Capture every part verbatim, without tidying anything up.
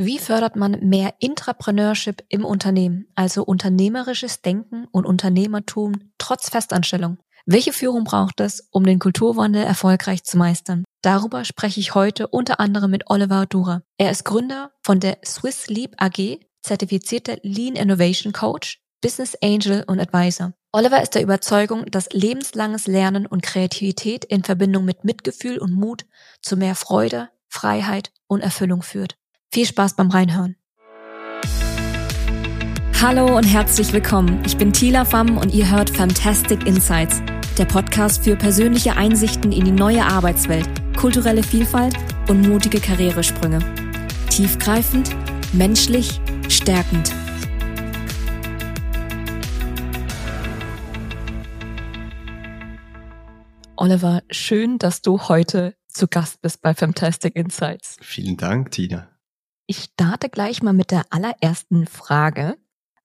Wie fördert man mehr Intrapreneurship im Unternehmen, also unternehmerisches Denken und Unternehmertum trotz Festanstellung? Welche Führung braucht es, um den Kulturwandel erfolgreich zu meistern? Darüber spreche ich heute unter anderem mit Oliver Durrer. Er ist Gründer von der Swiss Leap A G, zertifizierter Lean-Innovation Coach, Business Angel und Advisor. Oliver ist der Überzeugung, dass lebenslanges Lernen und Kreativität in Verbindung mit Mitgefühl und Mut zu mehr Freude, Freiheit und Erfüllung führt. Viel Spaß beim Reinhören. Hallo und herzlich willkommen. Ich bin Tila Pham und ihr hört Fantastic Insights, der Podcast für persönliche Einsichten in die neue Arbeitswelt, kulturelle Vielfalt und mutige Karrieresprünge. Tiefgreifend, menschlich, stärkend. Oliver, schön, dass du heute zu Gast bist bei Fantastic Insights. Vielen Dank, Tina. Ich starte gleich mal mit der allerersten Frage.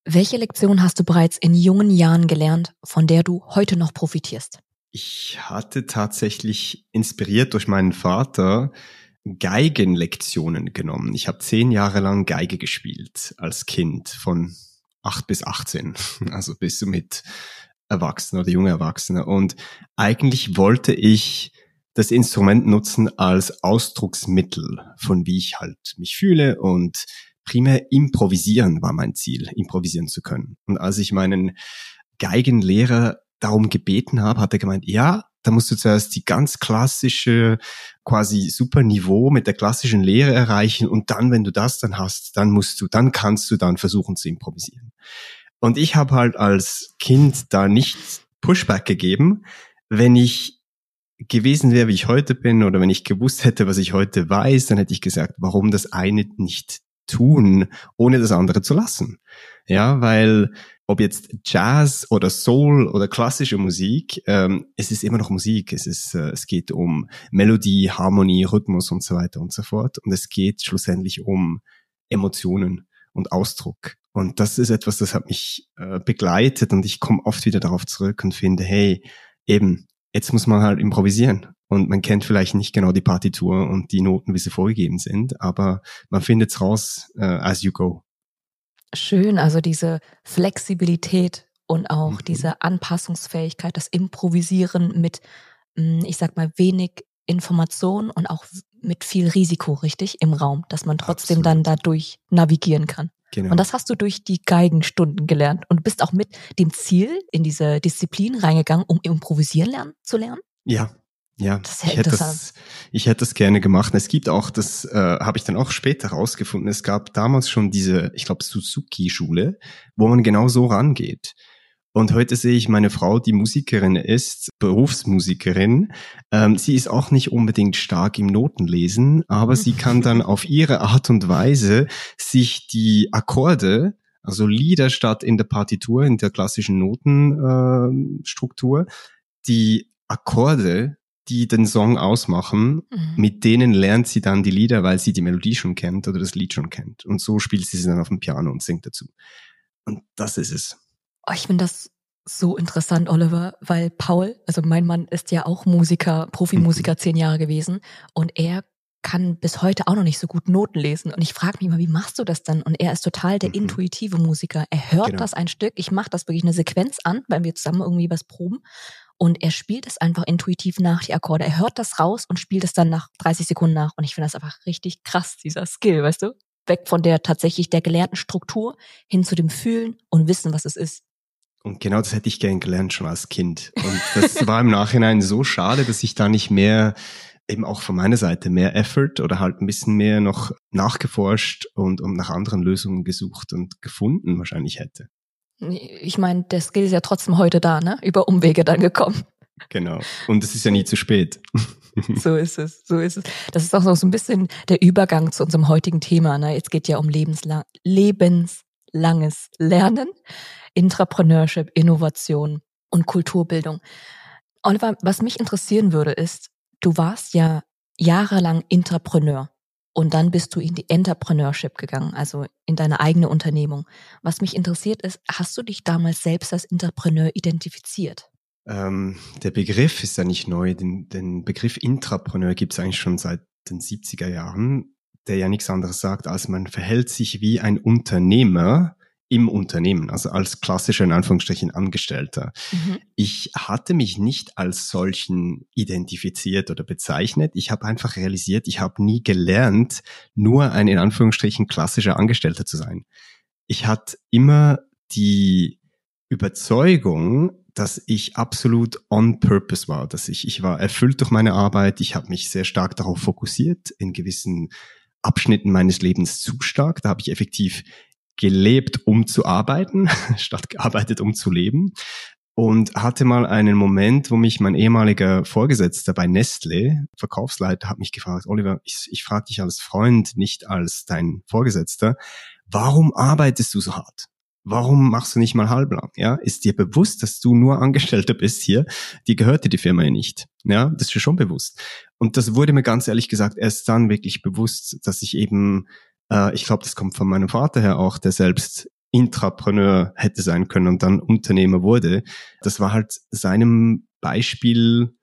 Welche Lektion hast du bereits in jungen Jahren gelernt, von der du heute noch profitierst? Ich hatte tatsächlich, inspiriert durch meinen Vater, Geigenlektionen genommen. Ich habe zehn Jahre lang Geige gespielt als Kind, von acht bis achtzehn, also bis mit Erwachsene oder junge Erwachsene. Und eigentlich wollte ich das Instrument nutzen als Ausdrucksmittel von wie ich halt mich fühle, und primär improvisieren war mein Ziel, improvisieren zu können. Und als ich meinen Geigenlehrer darum gebeten habe, hat er gemeint, ja, da musst du zuerst die ganz klassische, quasi super Niveau mit der klassischen Lehre erreichen, und dann, wenn du das dann hast, dann musst du, dann kannst du dann versuchen zu improvisieren. Und ich habe halt als Kind da nicht Pushback gegeben. Wenn ich gewesen wäre, wie ich heute bin, oder wenn ich gewusst hätte, was ich heute weiß, dann hätte ich gesagt, warum das eine nicht tun, ohne das andere zu lassen. Ja, weil ob jetzt Jazz oder Soul oder klassische Musik, ähm, es ist immer noch Musik. Es ist, äh, es geht um Melodie, Harmonie, Rhythmus und so weiter und so fort. Und es geht schlussendlich um Emotionen und Ausdruck. Und das ist etwas, das hat mich äh, begleitet, und ich komme oft wieder darauf zurück und finde, hey, eben, jetzt muss man halt improvisieren, und man kennt vielleicht nicht genau die Partitur und die Noten, wie sie vorgegeben sind, aber man findet's raus uh, as you go. Schön, also diese Flexibilität und auch mhm. diese Anpassungsfähigkeit, das Improvisieren mit, ich sag mal, wenig Information und auch mit viel Risiko, richtig, im Raum, dass man trotzdem Absolut. Dann dadurch navigieren kann. Genau. Und das hast du durch die Geigenstunden gelernt und bist auch mit dem Ziel in diese Disziplin reingegangen, um improvisieren lernen zu lernen? Ja, ja. Das ist ja ich interessant. Hätte das, ich hätte das gerne gemacht. Es gibt auch, das äh, habe ich dann auch später rausgefunden, es gab damals schon diese, ich glaube, Suzuki-Schule, wo man genau so rangeht. Und heute sehe ich meine Frau, die Musikerin ist, Berufsmusikerin. Ähm, sie ist auch nicht unbedingt stark im Notenlesen, aber sie kann dann auf ihre Art und Weise sich die Akkorde, also Lieder statt in der Partitur, in der klassischen Notenstruktur, äh, die Akkorde, die den Song ausmachen, mhm. mit denen lernt sie dann die Lieder, weil sie die Melodie schon kennt oder das Lied schon kennt. Und so spielt sie sie dann auf dem Piano und singt dazu. Und das ist es. Oh, ich finde das so interessant, Oliver, weil Paul, also mein Mann, ist ja auch Musiker, Profimusiker, zehn Jahre gewesen, und er kann bis heute auch noch nicht so gut Noten lesen. Und ich frage mich immer, wie machst du das denn? Und er ist total der intuitive Musiker. Er hört genau. das ein Stück, ich mache das wirklich eine Sequenz an, weil wir zusammen irgendwie was proben, und er spielt es einfach intuitiv nach, die Akkorde. Er hört das raus und spielt es dann nach dreißig Sekunden nach, und ich finde das einfach richtig krass, dieser Skill, weißt du? Weg von der tatsächlich der gelernten Struktur hin zu dem Fühlen und Wissen, was es ist. Und genau das hätte ich gern gelernt schon als Kind. Und das war im Nachhinein so schade, dass ich da nicht mehr, eben auch von meiner Seite, mehr Effort oder halt ein bisschen mehr noch nachgeforscht und, und nach anderen Lösungen gesucht und gefunden wahrscheinlich hätte. Ich meine, der Skill ist ja trotzdem heute da, ne? Über Umwege dann gekommen. Genau. Und es ist ja nie zu spät. So ist es, so ist es. Das ist auch noch so ein bisschen der Übergang zu unserem heutigen Thema, ne? Jetzt geht ja um lebenslang, lebenslanges Lernen, Intrapreneurship, Innovation und Kulturbildung. Oliver, was mich interessieren würde, ist, du warst ja jahrelang Intrapreneur, und dann bist du in die Entrepreneurship gegangen, also in deine eigene Unternehmung. Was mich interessiert ist, hast du dich damals selbst als Intrapreneur identifiziert? Ähm, der Begriff ist ja nicht neu. Den, den Begriff Intrapreneur gibt es eigentlich schon seit den siebziger Jahren. der ja nichts anderes sagt, als man verhält sich wie ein Unternehmer im Unternehmen, also als klassischer, in Anführungsstrichen, Angestellter. Mhm. Ich hatte mich nicht als solchen identifiziert oder bezeichnet. Ich habe einfach realisiert, ich habe nie gelernt, nur ein, in Anführungsstrichen, klassischer Angestellter zu sein. Ich hatte immer die Überzeugung, dass ich absolut on purpose war, dass ich, ich war erfüllt durch meine Arbeit, ich habe mich sehr stark darauf fokussiert, in gewissen Abschnitten meines Lebens zu stark, da habe ich effektiv gelebt, um zu arbeiten, statt gearbeitet, um zu leben, und hatte mal einen Moment, wo mich mein ehemaliger Vorgesetzter bei Nestlé, Verkaufsleiter, hat mich gefragt: Oliver, ich, ich frage dich als Freund, nicht als dein Vorgesetzter, warum arbeitest du so hart? Warum machst du nicht mal halblang? Ja, ist dir bewusst, dass du nur Angestellter bist hier? Die gehörte die Firma ja nicht. Ja, das ist mir schon bewusst. Und das wurde mir ganz ehrlich gesagt erst dann wirklich bewusst, dass ich eben, äh, ich glaube, das kommt von meinem Vater her auch, der selbst Intrapreneur hätte sein können und dann Unternehmer wurde. Das war halt seinem Beispiel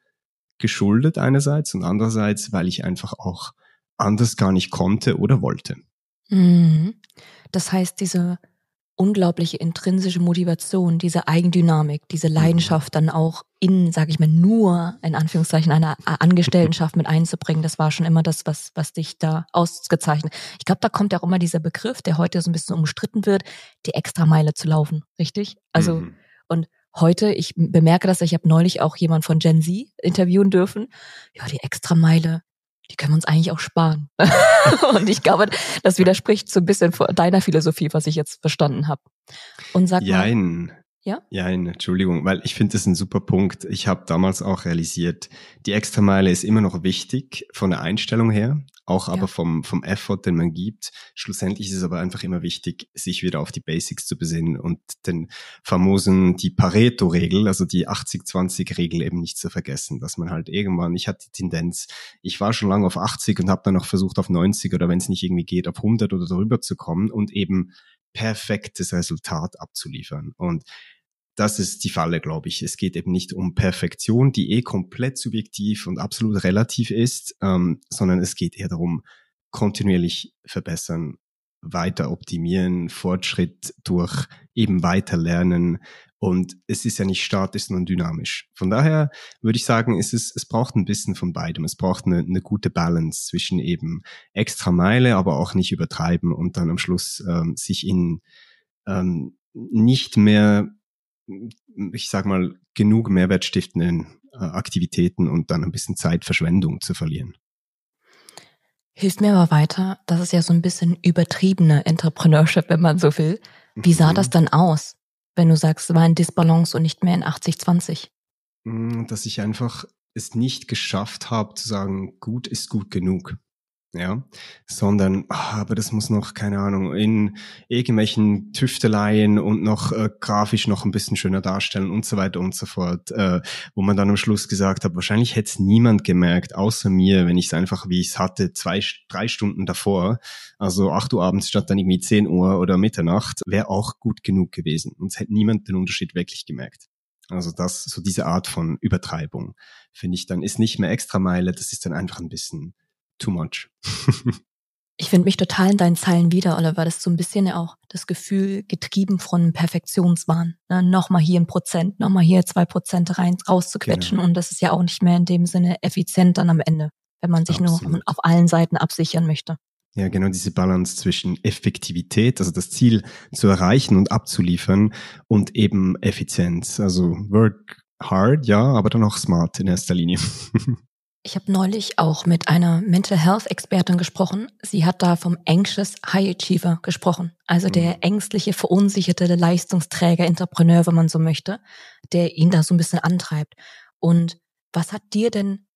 geschuldet einerseits und andererseits, weil ich einfach auch anders gar nicht konnte oder wollte. Mhm. Das heißt, diese unglaubliche intrinsische Motivation, diese Eigendynamik, diese Leidenschaft dann auch in, sage ich mal, nur in Anführungszeichen einer Angestelltenschaft mit einzubringen, das war schon immer das, was was dich da ausgezeichnet. Ich glaube, da kommt ja auch immer dieser Begriff, der heute so ein bisschen umstritten wird, die Extrameile zu laufen, richtig? Also mhm. und heute, ich bemerke das, ich habe neulich auch jemanden von Gen Z interviewen dürfen, ja, die Extrameile, die können wir uns eigentlich auch sparen. Und ich glaube, das widerspricht so ein bisschen deiner Philosophie, was ich jetzt verstanden habe. Und sag Jein. mal. Ja? Jein, Entschuldigung, weil ich finde, das ist ein super Punkt. Ich habe damals auch realisiert, die Extrameile ist immer noch wichtig von der Einstellung her, auch ja. aber vom, vom Effort, den man gibt. Schlussendlich ist es aber einfach immer wichtig, sich wieder auf die Basics zu besinnen und den famosen, die Pareto-Regel, also die achtzig zwanzig Regel eben nicht zu vergessen, dass man halt irgendwann, ich hatte die Tendenz, ich war schon lange auf achtzig und habe dann noch versucht auf neunzig oder wenn es nicht irgendwie geht, auf hundert oder darüber zu kommen und eben perfektes Resultat abzuliefern. Und das ist die Falle, glaube ich. Es geht eben nicht um Perfektion, die eh komplett subjektiv und absolut relativ ist, ähm, sondern es geht eher darum, kontinuierlich verbessern, weiter optimieren, Fortschritt durch eben weiterlernen. Und es ist ja nicht statisch, sondern dynamisch. Von daher würde ich sagen, es ist, es braucht ein bisschen von beidem. Es braucht eine, eine gute Balance zwischen eben extra Meile, aber auch nicht übertreiben und dann am Schluss ähm, sich in ähm, nicht mehr, ich sag mal, genug mehrwertstiftenden äh, Aktivitäten und dann ein bisschen Zeitverschwendung zu verlieren. Hilft mir aber weiter, das ist ja so ein bisschen übertriebene Entrepreneurship, wenn man so will. Wie sah mhm. das dann aus? Wenn du sagst, es war in Disbalance und nicht mehr in achtzig zwanzig? Dass ich einfach es nicht geschafft habe, zu sagen, gut ist gut genug. Ja, sondern, ach, aber das muss noch, keine Ahnung, in irgendwelchen Tüfteleien und noch äh, grafisch noch ein bisschen schöner darstellen und so weiter und so fort, äh, wo man dann am Schluss gesagt hat, wahrscheinlich hätte es niemand gemerkt, außer mir, wenn ich es einfach, wie ich es hatte, zwei, drei Stunden davor, also acht Uhr abends statt dann irgendwie zehn Uhr oder Mitternacht, wäre auch gut genug gewesen und es hätte niemand den Unterschied wirklich gemerkt. Also das, so diese Art von Übertreibung, finde ich dann, ist nicht mehr Extrameile, das ist dann einfach ein bisschen too much. Ich finde mich total in deinen Zeilen wieder, Oliver. Das ist so ein bisschen ja auch das Gefühl, getrieben von Perfektionswahn. Ne? Nochmal hier ein Prozent, nochmal hier zwei Prozent rein, rauszuquetschen. Genau. Und das ist ja auch nicht mehr in dem Sinne effizient dann am Ende, wenn man sich Absolut. nur auf allen Seiten absichern möchte. Ja, genau, diese Balance zwischen Effektivität, also das Ziel zu erreichen und abzuliefern, und eben Effizienz. Also work hard, ja, aber dann auch smart in erster Linie. Ich habe neulich auch mit einer Mental Health Expertin gesprochen. Sie hat da vom Anxious High Achiever gesprochen. Also der ängstliche, verunsicherte Leistungsträger, Entrepreneur, wenn man so möchte, der ihn da so ein bisschen antreibt. Und was hat dir denn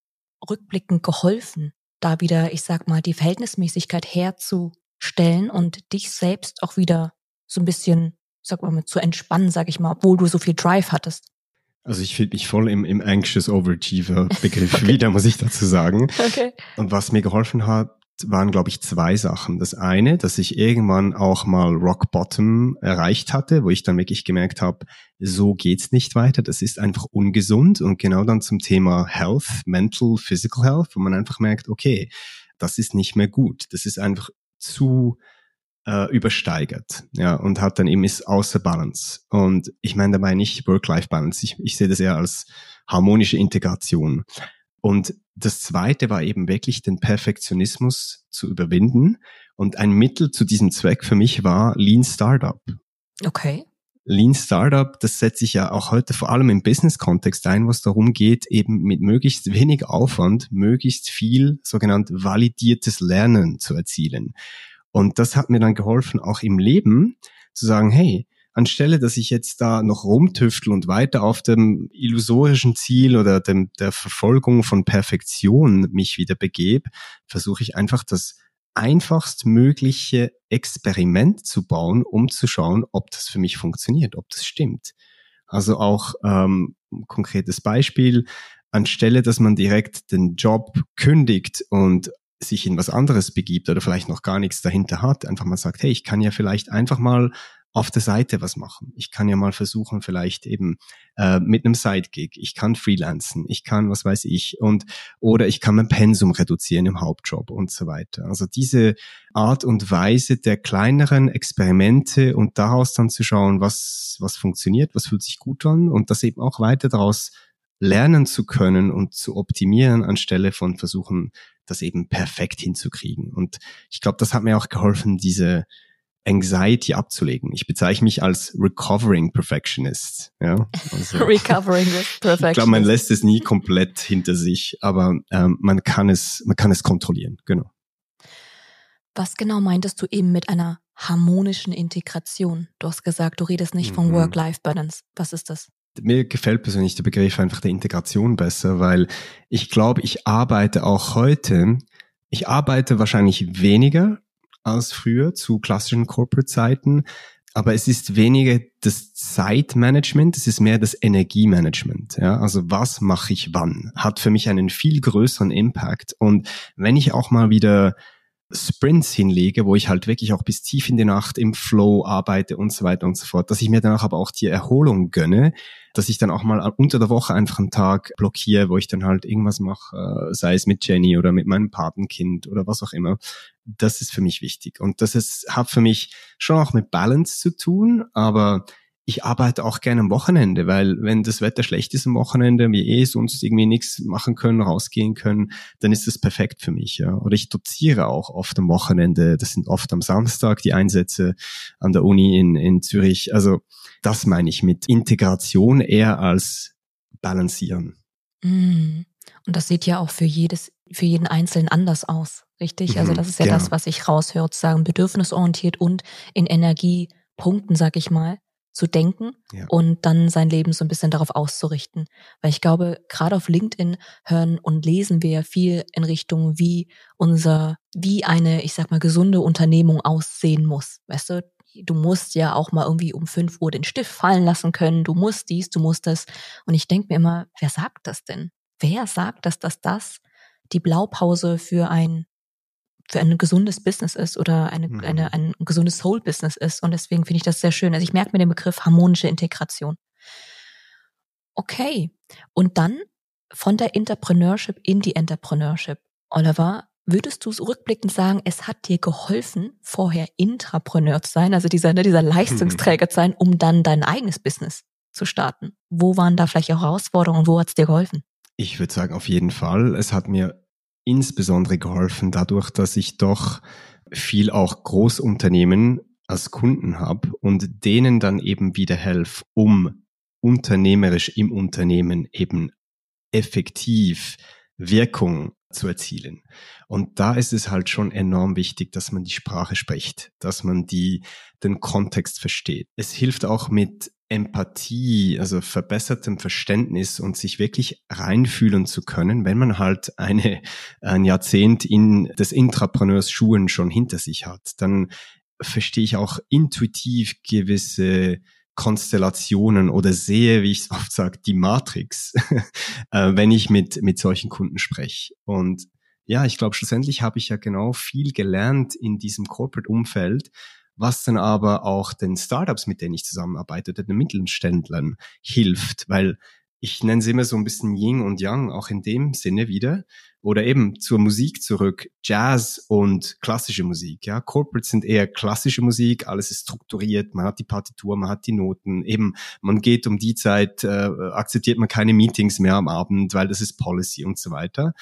rückblickend geholfen, da wieder, ich sag mal, die Verhältnismäßigkeit herzustellen und dich selbst auch wieder so ein bisschen, sag mal, zu entspannen, sag ich mal, obwohl du so viel Drive hattest? Also ich fühle mich voll im, im Anxious Overachiever-Begriff okay. wieder, muss ich dazu sagen. Okay. Und was mir geholfen hat, waren, glaube ich, zwei Sachen. Das eine, dass ich irgendwann auch mal Rock Bottom erreicht hatte, wo ich dann wirklich gemerkt habe, so geht's nicht weiter, das ist einfach ungesund. Und genau dann zum Thema Health, Mental, Physical Health, wo man einfach merkt, okay, das ist nicht mehr gut. Das ist einfach zu äh, übersteigert, ja, und hat dann eben, ist außer Balance. Und ich meine dabei nicht Work-Life-Balance. Ich, ich sehe das eher als harmonische Integration. Und das Zweite war eben wirklich, den Perfektionismus zu überwinden. Und ein Mittel zu diesem Zweck für mich war Lean Startup. Okay. Lean Startup, das setze ich ja auch heute vor allem im Business-Kontext ein, wo es darum geht, eben mit möglichst wenig Aufwand, möglichst viel sogenannt validiertes Lernen zu erzielen. Und das hat mir dann geholfen, auch im Leben zu sagen, hey, anstelle, dass ich jetzt da noch rumtüftel und weiter auf dem illusorischen Ziel oder dem, der Verfolgung von Perfektion mich wieder begebe, versuche ich einfach das einfachstmögliche Experiment zu bauen, um zu schauen, ob das für mich funktioniert, ob das stimmt. Also auch ähm, ein konkretes Beispiel, anstelle, dass man direkt den Job kündigt und sich in was anderes begibt oder vielleicht noch gar nichts dahinter hat, einfach mal sagt, hey, ich kann ja vielleicht einfach mal auf der Seite was machen. Ich kann ja mal versuchen, vielleicht eben äh, mit einem Side-Gig. Ich kann freelancen, ich kann, was weiß ich, und oder ich kann mein Pensum reduzieren im Hauptjob und so weiter. Also diese Art und Weise der kleineren Experimente und daraus dann zu schauen, was was funktioniert, was fühlt sich gut an und das eben auch weiter daraus lernen zu können und zu optimieren, anstelle von versuchen, das eben perfekt hinzukriegen. Und ich glaube, das hat mir auch geholfen, diese Anxiety abzulegen. Ich bezeichne mich als Recovering Perfectionist. Ja, also Recovering Perfectionist. Ich glaube, man lässt es nie komplett hinter sich, aber ähm, man kann es, man kann es kontrollieren. Genau. Was genau meintest du eben mit einer harmonischen Integration? Du hast gesagt, du redest nicht mhm. von Work-Life-Balance. Was ist das? Mir gefällt persönlich der Begriff einfach der Integration besser, weil ich glaube, ich arbeite auch heute, ich arbeite wahrscheinlich weniger als früher zu klassischen Corporate-Zeiten. Aber es ist weniger das Zeitmanagement, es ist mehr das Energiemanagement. Ja? Also was mache ich wann? Hat für mich einen viel größeren Impact. Und wenn ich auch mal wieder Sprints hinlege, wo ich halt wirklich auch bis tief in die Nacht im Flow arbeite und so weiter und so fort, dass ich mir danach aber auch die Erholung gönne, dass ich dann auch mal unter der Woche einfach einen Tag blockiere, wo ich dann halt irgendwas mache, sei es mit Jenny oder mit meinem Patenkind oder was auch immer. Das ist für mich wichtig. Und das ist, hat für mich schon auch mit Balance zu tun, aber ich arbeite auch gerne am Wochenende, weil wenn das Wetter schlecht ist am Wochenende, wir eh sonst irgendwie nichts machen können, rausgehen können, dann ist das perfekt für mich. Ja. Oder ich doziere auch oft am Wochenende, das sind oft am Samstag die Einsätze an der Uni in, in Zürich. Also das meine ich mit Integration eher als Balancieren. Und das sieht ja auch für jedes, für jeden Einzelnen anders aus, richtig? Also das ist ja, ja. das, was ich raushöre, zu sagen, bedürfnisorientiert und in Energiepunkten, sag ich mal, zu denken ja. und dann sein Leben so ein bisschen darauf auszurichten. Weil ich glaube, gerade auf LinkedIn hören und lesen wir ja viel in Richtung, wie unser, wie eine, ich sag mal, gesunde Unternehmung aussehen muss. Weißt du, du musst ja auch mal irgendwie um fünf Uhr den Stift fallen lassen können, du musst dies, du musst das. Und ich denke mir immer, wer sagt das denn? Wer sagt, dass das das die Blaupause für ein für ein gesundes Business ist oder eine, mhm. eine, ein gesundes Soul-Business ist. Und deswegen finde ich das sehr schön. Also ich merke mir den Begriff harmonische Integration. Okay. Und dann von der Intrapreneurship in die Entrepreneurship. Oliver, würdest du rückblickend sagen, es hat dir geholfen, vorher Intrapreneur zu sein, also dieser, ne, dieser Leistungsträger mhm. zu sein, um dann dein eigenes Business zu starten? Wo waren da vielleicht auch Herausforderungen und wo hat es dir geholfen? Ich würde sagen, auf jeden Fall. Es hat mir insbesondere geholfen dadurch, dass ich doch viel auch Großunternehmen als Kunden habe und denen dann eben wieder helfe, um unternehmerisch im Unternehmen eben effektiv Wirkung zu erzielen. Und da ist es halt schon enorm wichtig, dass man die Sprache spricht, dass man die, den Kontext versteht. Es hilft auch mit Empathie, also verbessertem Verständnis und sich wirklich reinfühlen zu können, wenn man halt eine, ein Jahrzehnt in des Intrapreneurs Schuhen schon hinter sich hat, dann verstehe ich auch intuitiv gewisse Konstellationen oder sehe, wie ich es oft sage, die Matrix, wenn ich mit, mit solchen Kunden spreche. Und ja, ich glaube, schlussendlich habe ich ja genau viel gelernt in diesem Corporate-Umfeld, was dann aber auch den Startups, mit denen ich zusammenarbeite, den Mittelständlern hilft, weil ich nenne sie immer so ein bisschen Yin und Yang, auch in dem Sinne wieder. Oder eben zur Musik zurück, Jazz und klassische Musik. Ja, Corporates sind eher klassische Musik, alles ist strukturiert, man hat die Partitur, man hat die Noten. Eben, man geht um die Zeit, äh, akzeptiert man keine Meetings mehr am Abend, weil das ist Policy und so weiter.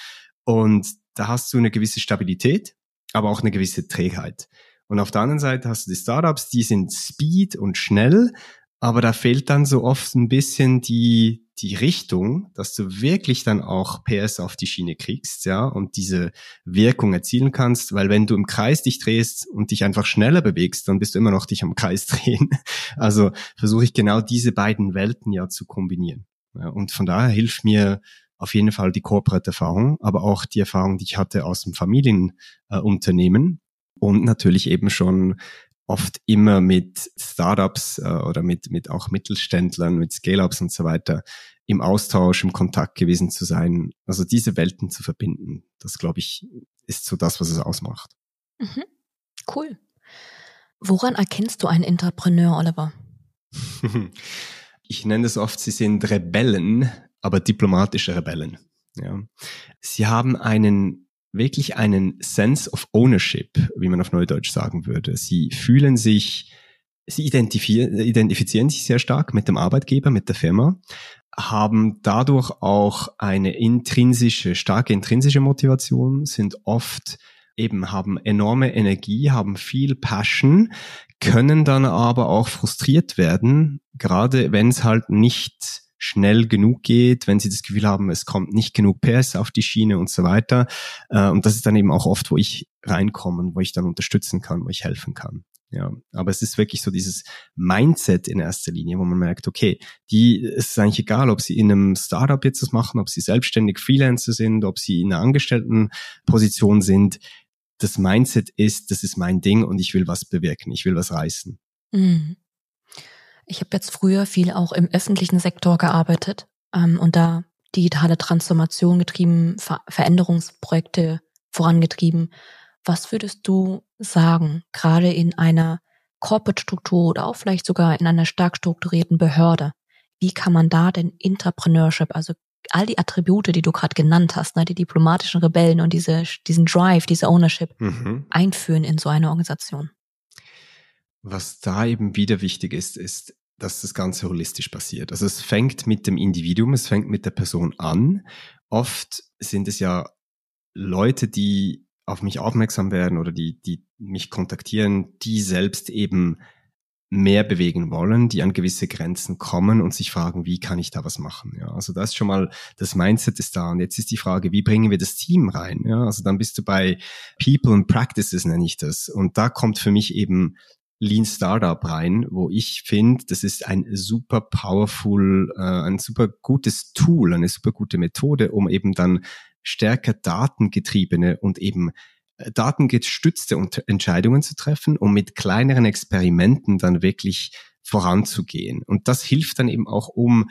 Und da hast du eine gewisse Stabilität, aber auch eine gewisse Trägheit. Und auf der anderen Seite hast du die Startups, die sind speed und schnell, aber da fehlt dann so oft ein bisschen die die Richtung, dass du wirklich dann auch P S auf die Schiene kriegst, ja, und diese Wirkung erzielen kannst, weil wenn du im Kreis dich drehst und dich einfach schneller bewegst, dann bist du immer noch dich am Kreis drehen. Also versuche ich genau diese beiden Welten ja zu kombinieren. Ja, und von daher hilft mir auf jeden Fall die Corporate-Erfahrung, aber auch die Erfahrung, die ich hatte aus dem Familienunternehmen äh, und natürlich eben schon oft immer mit Startups äh, oder mit mit auch Mittelständlern, mit Scale-Ups und so weiter im Austausch, im Kontakt gewesen zu sein. Also diese Welten zu verbinden, das, glaube ich, ist so das, was es ausmacht. Mhm. Cool. Woran erkennst du einen Intrapreneur, Oliver? Ich nenne es oft, sie sind Rebellen, aber diplomatische Rebellen. Ja. Sie haben einen wirklich einen Sense of Ownership, wie man auf Neudeutsch sagen würde. Sie fühlen sich, sie identifizieren, identifizieren sich sehr stark mit dem Arbeitgeber, mit der Firma, haben dadurch auch eine intrinsische, starke intrinsische Motivation, sind oft eben, haben enorme Energie, haben viel Passion, können dann aber auch frustriert werden, gerade wenn es halt nicht schnell genug geht, wenn sie das Gefühl haben, es kommt nicht genug P S auf die Schiene und so weiter. Und das ist dann eben auch oft, wo ich reinkomme, wo ich dann unterstützen kann, wo ich helfen kann. Ja, aber es ist wirklich so dieses Mindset in erster Linie, wo man merkt, okay, die, es ist eigentlich egal, ob sie in einem Startup jetzt das machen, ob sie selbstständig Freelancer sind, ob sie in einer Angestelltenposition sind. Das Mindset ist, das ist mein Ding und ich will was bewirken, ich will was reißen. Mhm. Ich habe jetzt früher viel auch im öffentlichen Sektor gearbeitet ähm, und da digitale Transformation getrieben, Ver- Veränderungsprojekte vorangetrieben. Was würdest du sagen, gerade in einer Corporate-Struktur oder auch vielleicht sogar in einer stark strukturierten Behörde, wie kann man da denn Intrapreneurship, also all die Attribute, die du gerade genannt hast, ne, die diplomatischen Rebellen und diese, diesen Drive, diese Ownership, mhm, einführen in so eine Organisation? Was da eben wieder wichtig ist, ist, dass das Ganze holistisch passiert. Also es fängt mit dem Individuum, es fängt mit der Person an. Oft sind es ja Leute, die auf mich aufmerksam werden oder die, die mich kontaktieren, die selbst eben mehr bewegen wollen, die an gewisse Grenzen kommen und sich fragen, wie kann ich da was machen? Ja, also da ist schon mal, das Mindset ist da und jetzt ist die Frage, wie bringen wir das Team rein? Ja, also dann bist du bei People and Practices, nenne ich das. Und da kommt für mich eben Lean Startup rein, wo ich finde, das ist ein super powerful, äh, ein super gutes Tool, eine super gute Methode, um eben dann stärker datengetriebene und eben datengestützte Entscheidungen zu treffen, um mit kleineren Experimenten dann wirklich voranzugehen. Und das hilft dann eben auch, um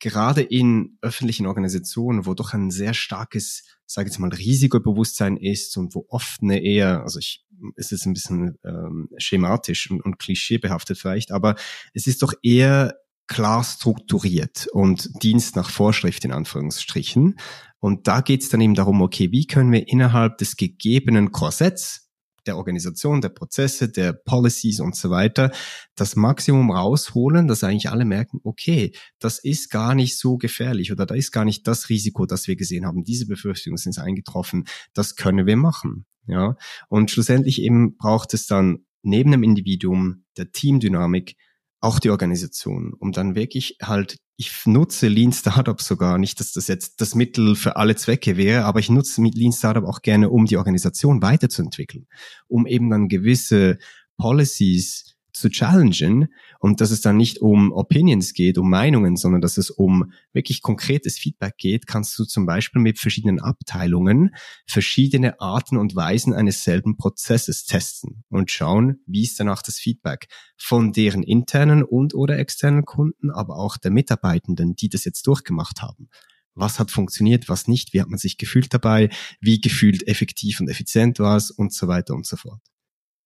gerade in öffentlichen Organisationen, wo doch ein sehr starkes, sage ich jetzt mal, Risikobewusstsein ist und wo oft eine eher, also ich, es ist ein bisschen ähm, schematisch und, und klischeebehaftet vielleicht, aber es ist doch eher klar strukturiert und Dienst nach Vorschrift in Anführungsstrichen. Und da geht es dann eben darum, okay, wie können wir innerhalb des gegebenen Korsetts, der Organisation, der Prozesse, der Policies und so weiter, das Maximum rausholen, dass eigentlich alle merken, okay, das ist gar nicht so gefährlich oder da ist gar nicht das Risiko, das wir gesehen haben. Diese Befürchtungen sind eingetroffen, das können wir machen. Ja. Und schlussendlich eben braucht es dann neben dem Individuum, der Teamdynamik, auch die Organisation, um dann wirklich halt, ich nutze Lean Startup sogar, nicht, dass das jetzt das Mittel für alle Zwecke wäre, aber ich nutze mit Lean Startup auch gerne, um die Organisation weiterzuentwickeln, um eben dann gewisse Policies zu challengen und dass es dann nicht um Opinions geht, um Meinungen, sondern dass es um wirklich konkretes Feedback geht, kannst du zum Beispiel mit verschiedenen Abteilungen verschiedene Arten und Weisen eines selben Prozesses testen und schauen, wie ist danach das Feedback von deren internen und oder externen Kunden, aber auch der Mitarbeitenden, die das jetzt durchgemacht haben. Was hat funktioniert, was nicht, wie hat man sich gefühlt dabei, wie gefühlt effektiv und effizient war es und so weiter und so fort.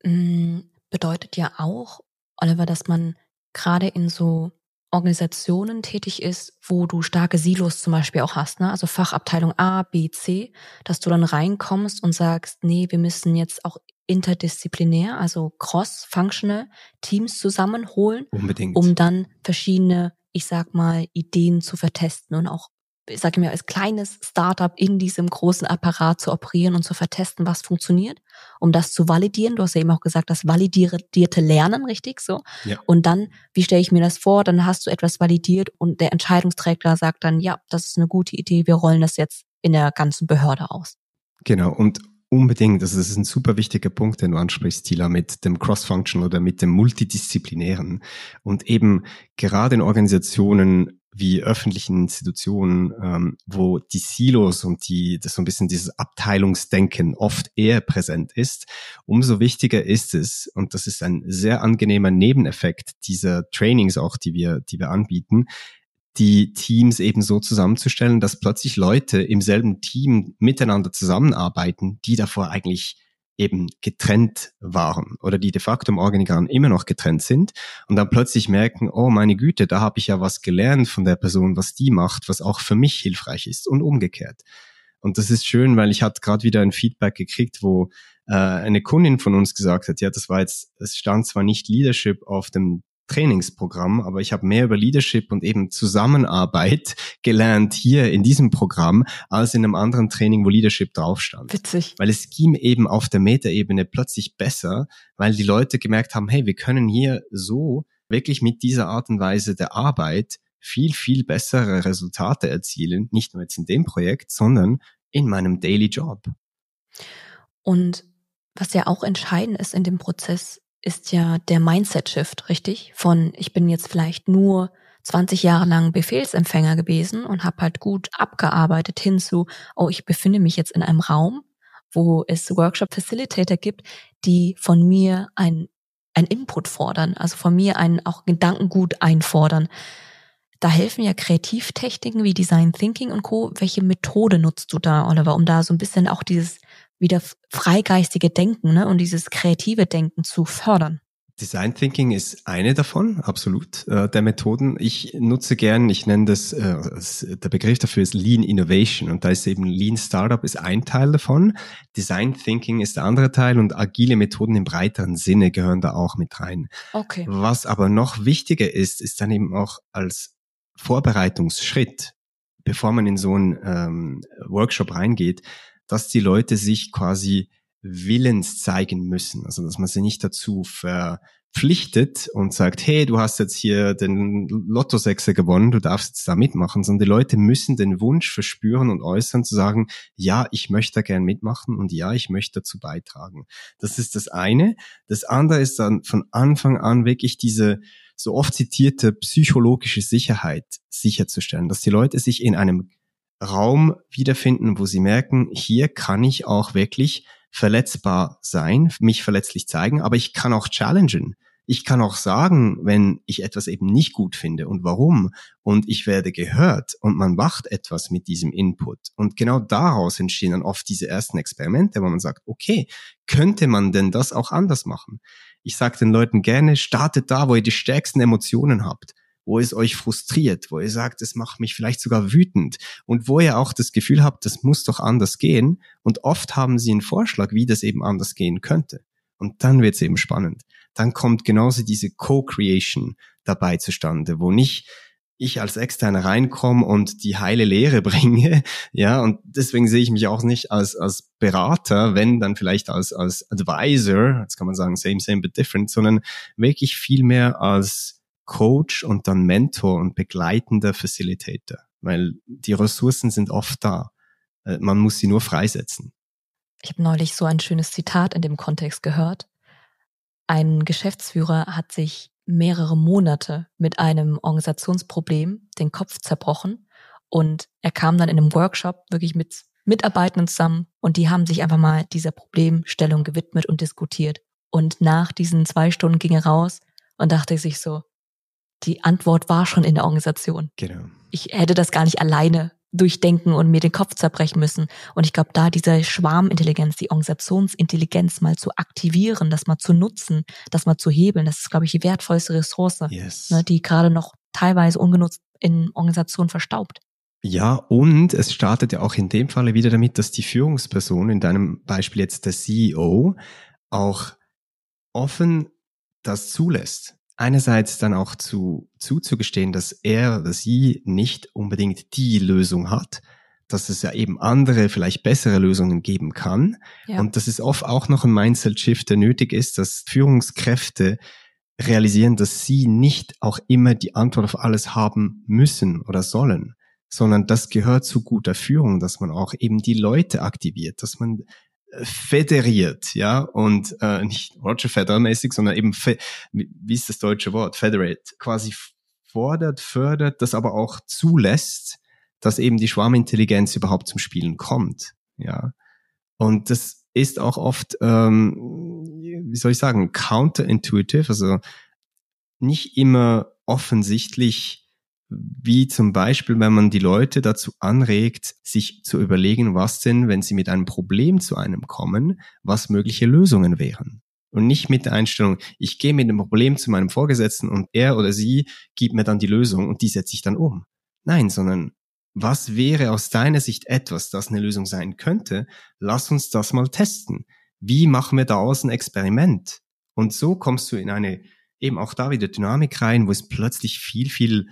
Mm. Bedeutet ja auch, Oliver, dass man gerade in so Organisationen tätig ist, wo du starke Silos zum Beispiel auch hast, ne? Also Fachabteilung A, B, C, dass du dann reinkommst und sagst, nee, wir müssen jetzt auch interdisziplinär, also cross-functional Teams zusammenholen, unbedingt, um dann verschiedene, ich sag mal, Ideen zu vertesten und auch, ich sage mir, als kleines Startup in diesem großen Apparat zu operieren und zu vertesten, was funktioniert, um das zu validieren. Du hast ja eben auch gesagt, das validierte Lernen, richtig? So. Ja. Und dann, wie stelle ich mir das vor? Dann hast du etwas validiert und der Entscheidungsträger sagt dann, ja, das ist eine gute Idee, wir rollen das jetzt in der ganzen Behörde aus. Genau, und unbedingt, also das ist ein super wichtiger Punkt, den du ansprichst, Tila, mit dem Cross-Function oder mit dem Multidisziplinären. Und eben gerade in Organisationen wie öffentlichen Institutionen, ähm, wo die Silos und die, das so ein bisschen dieses Abteilungsdenken oft eher präsent ist, umso wichtiger ist es, und das ist ein sehr angenehmer Nebeneffekt dieser Trainings auch, die wir, die wir anbieten, die Teams eben so zusammenzustellen, dass plötzlich Leute im selben Team miteinander zusammenarbeiten, die davor eigentlich eben getrennt waren oder die de facto im Organigramm immer noch getrennt sind und dann plötzlich merken, oh meine Güte, da habe ich ja was gelernt von der Person, was die macht, was auch für mich hilfreich ist und umgekehrt. Und das ist schön, weil ich hatte gerade wieder ein Feedback gekriegt, wo äh, eine Kundin von uns gesagt hat, ja, das war jetzt, es stand zwar nicht Leadership auf dem Trainingsprogramm, aber ich habe mehr über Leadership und eben Zusammenarbeit gelernt hier in diesem Programm als in einem anderen Training, wo Leadership drauf stand. Witzig. Weil es ging eben auf der Metaebene plötzlich besser, weil die Leute gemerkt haben, hey, wir können hier so wirklich mit dieser Art und Weise der Arbeit viel, viel bessere Resultate erzielen, nicht nur jetzt in dem Projekt, sondern in meinem Daily Job. Und was ja auch entscheidend ist in dem Prozess, ist ja der Mindset-Shift, richtig? Von ich bin jetzt vielleicht nur zwanzig Jahre lang Befehlsempfänger gewesen und habe halt gut abgearbeitet hin zu, oh, ich befinde mich jetzt in einem Raum, wo es Workshop-Facilitator gibt, die von mir ein, ein Input fordern, also von mir einen auch Gedankengut einfordern. Da helfen ja Kreativtechniken wie Design Thinking und Co. Welche Methode nutzt du da, Oliver, um da so ein bisschen auch dieses wieder freigeistige Denken, ne, und dieses kreative Denken zu fördern? Design Thinking ist eine davon, absolut, äh, der Methoden. Ich nutze gern, ich nenne das, äh, das, der Begriff dafür ist Lean Innovation und da ist eben Lean Startup ist ein Teil davon, Design Thinking ist der andere Teil und agile Methoden im breiteren Sinne gehören da auch mit rein. Okay. Was aber noch wichtiger ist, ist dann eben auch als Vorbereitungsschritt, bevor man in so einen ähm, Workshop reingeht, dass die Leute sich quasi willens zeigen müssen. Also, dass man sie nicht dazu verpflichtet und sagt, hey, du hast jetzt hier den Lotto-Sechser gewonnen, du darfst jetzt da mitmachen, sondern die Leute müssen den Wunsch verspüren und äußern, zu sagen, ja, ich möchte da gern mitmachen und ja, ich möchte dazu beitragen. Das ist das eine. Das andere ist dann von Anfang an wirklich diese so oft zitierte psychologische Sicherheit sicherzustellen, dass die Leute sich in einem Raum wiederfinden, wo sie merken, hier kann ich auch wirklich verletzbar sein, mich verletzlich zeigen, aber ich kann auch challengen. Ich kann auch sagen, wenn ich etwas eben nicht gut finde und warum und ich werde gehört und man macht etwas mit diesem Input. Und genau daraus entstehen dann oft diese ersten Experimente, wo man sagt, okay, könnte man denn das auch anders machen? Ich sage den Leuten gerne, startet da, wo ihr die stärksten Emotionen habt, wo es euch frustriert, wo ihr sagt, es macht mich vielleicht sogar wütend und wo ihr auch das Gefühl habt, das muss doch anders gehen und oft haben sie einen Vorschlag, wie das eben anders gehen könnte und dann wird es eben spannend. Dann kommt genauso diese Co-Creation dabei zustande, wo nicht ich als Externer reinkomme und die heile Lehre bringe, ja, und deswegen sehe ich mich auch nicht als als Berater, wenn dann vielleicht als als Advisor, jetzt kann man sagen same, same, but different, sondern wirklich viel mehr als Coach und dann Mentor und begleitender Facilitator, weil die Ressourcen sind oft da. Man muss sie nur freisetzen. Ich habe neulich so ein schönes Zitat in dem Kontext gehört. Ein Geschäftsführer hat sich mehrere Monate mit einem Organisationsproblem den Kopf zerbrochen und er kam dann in einem Workshop wirklich mit Mitarbeitenden zusammen und die haben sich einfach mal dieser Problemstellung gewidmet und diskutiert. Und nach diesen zwei Stunden ging er raus und dachte sich so, die Antwort war schon in der Organisation. Genau. Ich hätte das gar nicht alleine durchdenken und mir den Kopf zerbrechen müssen. Und ich glaube, da diese Schwarmintelligenz, die Organisationsintelligenz mal zu aktivieren, das mal zu nutzen, das mal zu hebeln, das ist, glaube ich, die wertvollste Ressource, yes, ne, die gerade noch teilweise ungenutzt in Organisationen verstaubt. Ja, und es startet ja auch in dem Falle wieder damit, dass die Führungsperson, in deinem Beispiel jetzt der C E O, auch offen das zulässt. Einerseits dann auch zu, zuzugestehen, dass er oder sie nicht unbedingt die Lösung hat, dass es ja eben andere, vielleicht bessere Lösungen geben kann. Ja. Und dass es oft auch noch ein Mindset-Shift, der nötig ist, dass Führungskräfte realisieren, dass sie nicht auch immer die Antwort auf alles haben müssen oder sollen, sondern das gehört zu guter Führung, dass man auch eben die Leute aktiviert, dass man föderiert, ja, und äh, nicht Roger Federer-mäßig, sondern eben, fe- wie ist das deutsche Wort, federate, quasi fordert, fördert, das aber auch zulässt, dass eben die Schwarmintelligenz überhaupt zum Spielen kommt, ja. Und das ist auch oft, ähm, wie soll ich sagen, counterintuitive, also nicht immer offensichtlich, wie zum Beispiel, wenn man die Leute dazu anregt, sich zu überlegen, was denn, wenn sie mit einem Problem zu einem kommen, was mögliche Lösungen wären. Und nicht mit der Einstellung, ich gehe mit dem Problem zu meinem Vorgesetzten und er oder sie gibt mir dann die Lösung und die setze ich dann um. Nein, sondern was wäre aus deiner Sicht etwas, das eine Lösung sein könnte? Lass uns das mal testen. Wie machen wir daraus ein Experiment? Und so kommst du in eine, eben auch da wieder Dynamik rein, wo es plötzlich viel, viel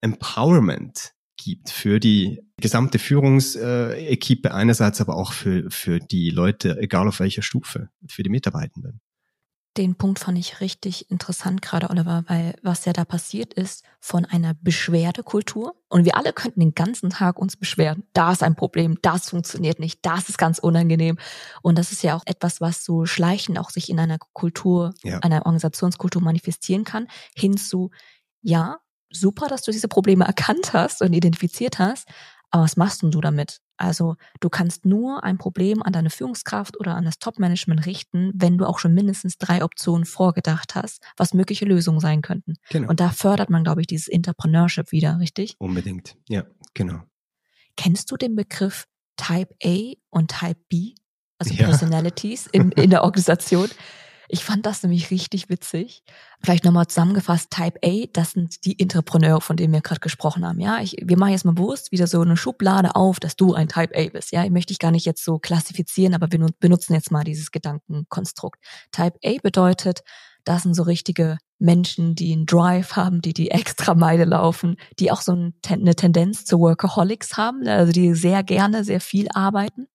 Empowerment gibt für die gesamte Führungsequipe einerseits, aber auch für, für die Leute, egal auf welcher Stufe, für die Mitarbeitenden. Den Punkt fand ich richtig interessant gerade, Oliver, weil was ja da passiert ist, von einer Beschwerdekultur, und wir alle könnten den ganzen Tag uns beschweren, da ist ein Problem, das funktioniert nicht, das ist ganz unangenehm, und das ist ja auch etwas, was so schleichend auch sich in einer Kultur, ja. einer Organisationskultur manifestieren kann, hin zu, ja, super, dass du diese Probleme erkannt hast und identifiziert hast, aber was machst denn du damit? Also du kannst nur ein Problem an deine Führungskraft oder an das Top-Management richten, wenn du auch schon mindestens drei Optionen vorgedacht hast, was mögliche Lösungen sein könnten. Genau. Und da fördert man, glaube ich, dieses Intrapreneurship wieder, richtig? Unbedingt, ja, genau. Kennst du den Begriff Type A und Type B, also ja. Personalities in, in der Organisation? Ich fand das nämlich richtig witzig. Vielleicht nochmal zusammengefasst, Type A, das sind die Intrapreneure, von denen wir gerade gesprochen haben. Ja, ich, wir machen jetzt mal bewusst wieder so eine Schublade auf, dass du ein Type A bist. Ja, ich möchte dich gar nicht jetzt so klassifizieren, aber wir benutzen jetzt mal dieses Gedankenkonstrukt. Type A bedeutet, das sind so richtige Menschen, die einen Drive haben, die die extra Meile laufen, die auch so eine Tendenz zu Workaholics haben, also die sehr gerne, sehr viel arbeiten,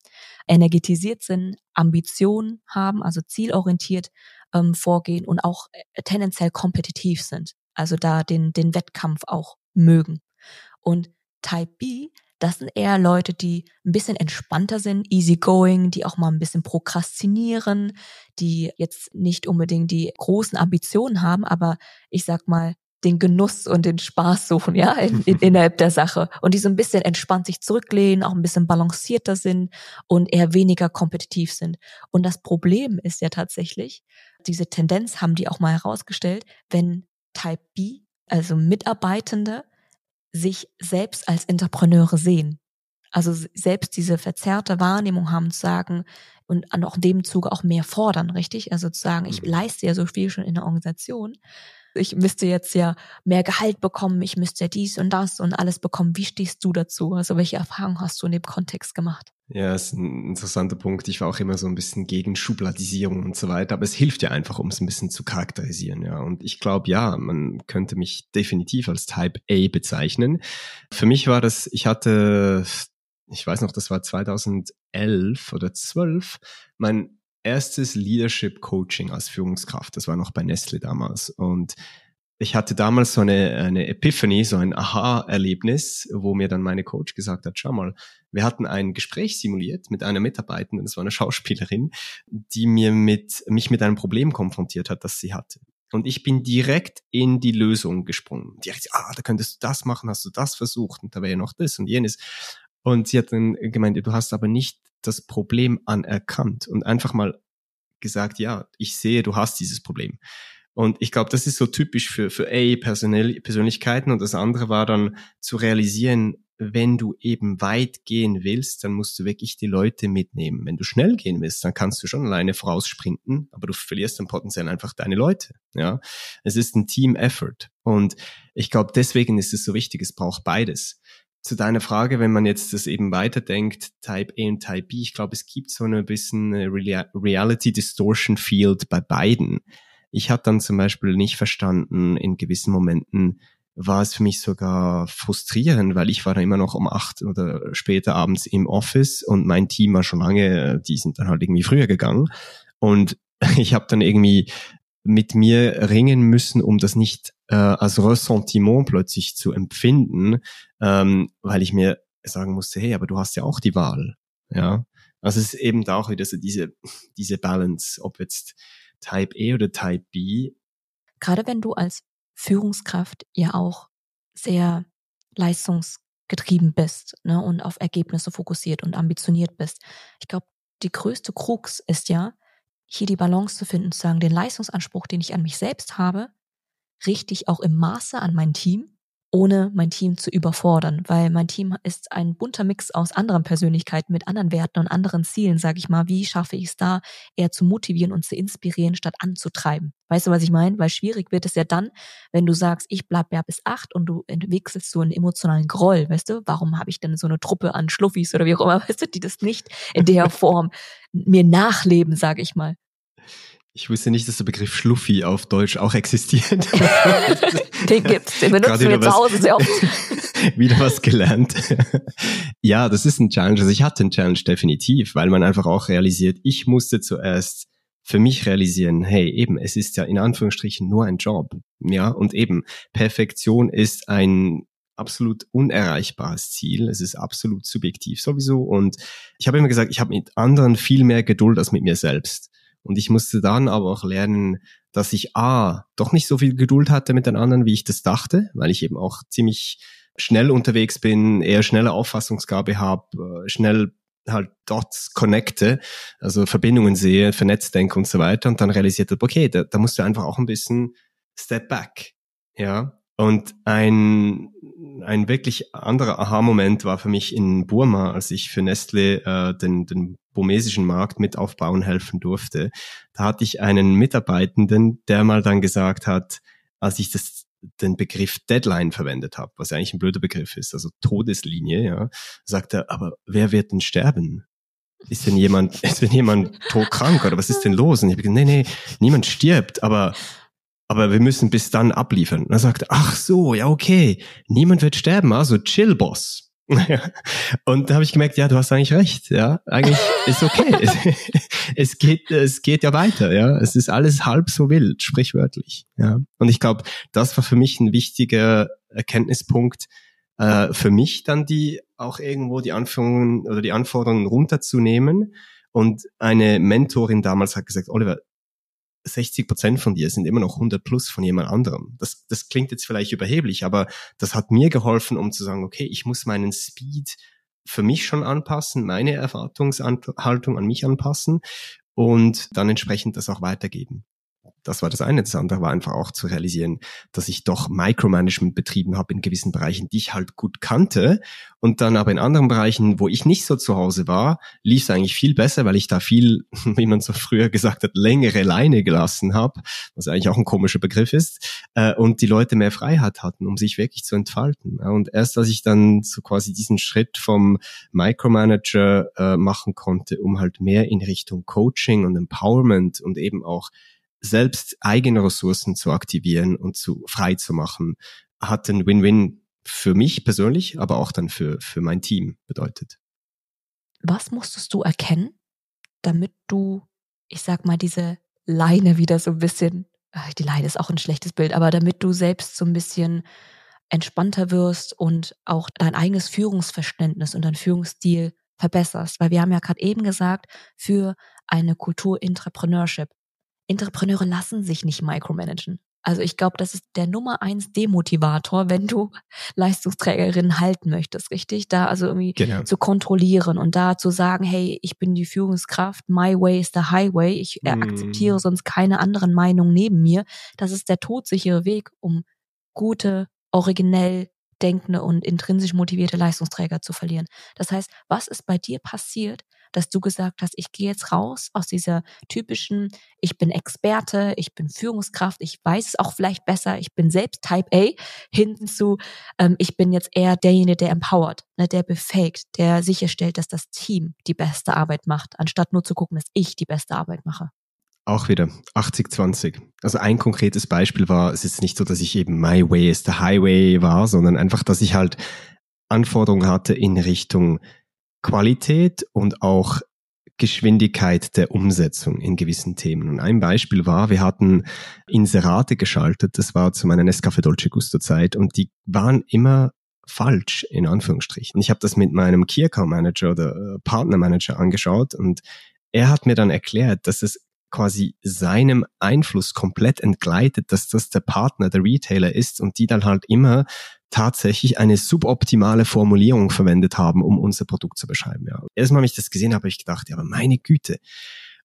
energetisiert sind, Ambitionen haben, also zielorientiert ähm, vorgehen und auch tendenziell kompetitiv sind, also da den, den Wettkampf auch mögen. Und Type B, das sind eher Leute, die ein bisschen entspannter sind, easygoing, die auch mal ein bisschen prokrastinieren, die jetzt nicht unbedingt die großen Ambitionen haben, aber ich sag mal, den Genuss und den Spaß suchen, ja, in, in, innerhalb der Sache. Und die so ein bisschen entspannt sich zurücklehnen, auch ein bisschen balancierter sind und eher weniger kompetitiv sind. Und das Problem ist ja tatsächlich, diese Tendenz haben die auch mal herausgestellt, wenn Type B, also Mitarbeitende, sich selbst als Intrapreneure sehen. Also selbst diese verzerrte Wahrnehmung haben zu sagen und auch in dem Zuge auch mehr fordern, richtig? Also zu sagen, ich leiste ja so viel schon in der Organisation, ich müsste jetzt ja mehr Gehalt bekommen, ich müsste ja dies und das und alles bekommen. Wie stehst du dazu? Also welche Erfahrungen hast du in dem Kontext gemacht? Ja, ist ein interessanter Punkt. Ich war auch immer so ein bisschen gegen Schubladisierung und so weiter, aber es hilft ja einfach, um es ein bisschen zu charakterisieren, ja. Und ich glaube, ja, man könnte mich definitiv als Type A bezeichnen. Für mich war das, ich hatte, ich weiß noch, das war zweitausendelf oder zwölf, mein erstes Leadership Coaching als Führungskraft. Das war noch bei Nestlé damals. Und ich hatte damals so eine, eine Epiphany, so ein Aha-Erlebnis, wo mir dann meine Coach gesagt hat, schau mal, wir hatten ein Gespräch simuliert mit einer Mitarbeitenden, das war eine Schauspielerin, die mir mit, mich mit einem Problem konfrontiert hat, das sie hatte. Und ich bin direkt in die Lösung gesprungen. Direkt, ah, da könntest du das machen, hast du das versucht und da wäre ja noch das und jenes. Und sie hat dann gemeint, du hast aber nicht das Problem anerkannt und einfach mal gesagt, ja, ich sehe, du hast dieses Problem. Und ich glaube, das ist so typisch für, für A, Persönlichkeiten. Und das andere war dann zu realisieren, wenn du eben weit gehen willst, dann musst du wirklich die Leute mitnehmen. Wenn du schnell gehen willst, dann kannst du schon alleine voraussprinten, aber du verlierst dann potenziell einfach deine Leute. Ja, es ist ein Team-Effort. Und ich glaube, deswegen ist es so wichtig, es braucht beides. Zu deiner Frage, wenn man jetzt das eben weiterdenkt, Type A und Type B, ich glaube, es gibt so ein bisschen Reality-Distortion-Field bei beiden. Ich habe dann zum Beispiel nicht verstanden, in gewissen Momenten war es für mich sogar frustrierend, weil ich war dann immer noch um acht oder später abends im Office und mein Team war schon lange, die sind dann halt irgendwie früher gegangen. Und ich habe dann irgendwie mit mir ringen müssen, um das nicht äh, als Ressentiment plötzlich zu empfinden, ähm, weil ich mir sagen musste, hey, aber du hast ja auch die Wahl. Ja, also es ist eben da auch wieder so diese diese Balance, ob jetzt Type A oder Type B. Gerade wenn du als Führungskraft ja auch sehr leistungsgetrieben bist, ne, und auf Ergebnisse fokussiert und ambitioniert bist. Ich glaube, die größte Krux ist ja, hier die Balance zu finden, zu sagen, den Leistungsanspruch, den ich an mich selbst habe, richte ich auch im Maße an mein Team, ohne mein Team zu überfordern, weil mein Team ist ein bunter Mix aus anderen Persönlichkeiten mit anderen Werten und anderen Zielen, sage ich mal. Wie schaffe ich es da, eher zu motivieren und zu inspirieren, statt anzutreiben? Weißt du, was ich meine? Weil schwierig wird es ja dann, wenn du sagst, ich bleib ja bis acht und du entwickelst so einen emotionalen Groll, weißt du? Warum habe ich denn so eine Truppe an Schluffis oder wie auch immer, weißt du, die das nicht in der Form mir nachleben, sage ich mal. Ich wusste nicht, dass der Begriff Schluffi auf Deutsch auch existiert. Den gibt's, den benutzen wir zu Hause sehr oft. Wieder was gelernt. Ja, das ist ein Challenge. Also ich hatte einen Challenge definitiv, weil man einfach auch realisiert, ich musste zuerst für mich realisieren, hey, eben, es ist ja in Anführungsstrichen nur ein Job. Ja, und eben, Perfektion ist ein absolut unerreichbares Ziel. Es ist absolut subjektiv sowieso. Und ich habe immer gesagt, ich habe mit anderen viel mehr Geduld als mit mir selbst. Und ich musste dann aber auch lernen, dass ich A, doch nicht so viel Geduld hatte mit den anderen, wie ich das dachte, weil ich eben auch ziemlich schnell unterwegs bin, eher schnelle Auffassungsgabe habe, schnell halt Dots connecte, also Verbindungen sehe, vernetzt denke und so weiter. Und dann realisiert habe, okay, da, da musst du einfach auch ein bisschen step back. Ja. Und ein, ein wirklich anderer Aha-Moment war für mich in Burma, als ich für Nestlé äh, den, den burmesischen Markt mit aufbauen helfen durfte. Da hatte ich einen Mitarbeitenden, der mal dann gesagt hat, als ich das, den Begriff Deadline verwendet habe, was eigentlich ein blöder Begriff ist, also Todeslinie, ja, sagt er, aber wer wird denn sterben? Ist denn jemand, ist denn jemand todkrank oder was ist denn los? Und ich habe gesagt, nee, nee, niemand stirbt, aber aber wir müssen bis dann abliefern. Und er sagt, ach so, ja okay, niemand wird sterben, also chill, Boss. Und da habe ich gemerkt, ja, du hast eigentlich recht, ja, eigentlich ist okay. es, es geht, es geht ja weiter, ja, es ist alles halb so wild, sprichwörtlich, ja. Und ich glaube, das war für mich ein wichtiger Erkenntnispunkt, äh, für mich dann die auch irgendwo die Anforderungen oder die Anforderungen runterzunehmen. Und eine Mentorin damals hat gesagt, Oliver, sechzig Prozent von dir sind immer noch hundert plus von jemand anderem. Das, das klingt jetzt vielleicht überheblich, aber das hat mir geholfen, um zu sagen, okay, ich muss meinen Speed für mich schon anpassen, meine Erwartungshaltung an mich anpassen und dann entsprechend das auch weitergeben. Das war das eine. Das andere war einfach auch zu realisieren, dass ich doch Micromanagement betrieben habe in gewissen Bereichen, die ich halt gut kannte. Und dann aber in anderen Bereichen, wo ich nicht so zu Hause war, lief es eigentlich viel besser, weil ich da viel, wie man so früher gesagt hat, längere Leine gelassen habe, was eigentlich auch ein komischer Begriff ist, äh, und die Leute mehr Freiheit hatten, um sich wirklich zu entfalten. Und erst als ich dann so quasi diesen Schritt vom Micromanager äh, machen konnte, um halt mehr in Richtung Coaching und Empowerment und eben auch selbst eigene Ressourcen zu aktivieren und zu frei zu machen, hat ein Win-Win für mich persönlich, aber auch dann für für mein Team bedeutet. Was musstest du erkennen, damit du, ich sag mal, diese Leine wieder so ein bisschen, die Leine ist auch ein schlechtes Bild, aber damit du selbst so ein bisschen entspannter wirst und auch dein eigenes Führungsverständnis und dein Führungsstil verbesserst? Weil wir haben ja gerade eben gesagt, für eine Kultur Intrapreneurship, Entrepreneure lassen sich nicht micromanagen. Also ich glaube, das ist der Nummer eins Demotivator, wenn du Leistungsträgerinnen halten möchtest, richtig? Da also irgendwie genau zu kontrollieren und da zu sagen, hey, ich bin die Führungskraft, my way is the highway, ich mm. akzeptiere sonst keine anderen Meinungen neben mir. Das ist der todsichere Weg, um gute, originell denkende und intrinsisch motivierte Leistungsträger zu verlieren. Das heißt, was ist bei dir passiert, dass du gesagt hast, ich gehe jetzt raus aus dieser typischen, ich bin Experte, ich bin Führungskraft, ich weiß es auch vielleicht besser, ich bin selbst Type A, hinten zu, ähm, ich bin jetzt eher derjenige, der empowert, ne, der befähigt, der sicherstellt, dass das Team die beste Arbeit macht, anstatt nur zu gucken, dass ich die beste Arbeit mache. Auch wieder achtzig zwanzig. Also ein konkretes Beispiel war, es ist nicht so, dass ich eben my way is the highway war, sondern einfach, dass ich halt Anforderungen hatte in Richtung Qualität und auch Geschwindigkeit der Umsetzung in gewissen Themen. Und ein Beispiel war, wir hatten Inserate geschaltet, das war zu meiner Nescafé Dolce Gusto Zeit, und die waren immer falsch, in Anführungsstrichen. Ich habe das mit meinem Key Account Manager oder Partner Manager angeschaut und er hat mir dann erklärt, dass es quasi seinem Einfluss komplett entgleitet, dass das der Partner, der Retailer ist und die dann halt immer tatsächlich eine suboptimale Formulierung verwendet haben, um unser Produkt zu beschreiben. Ja. Erstmal, als ich das gesehen habe, habe ich gedacht, ja, aber meine Güte.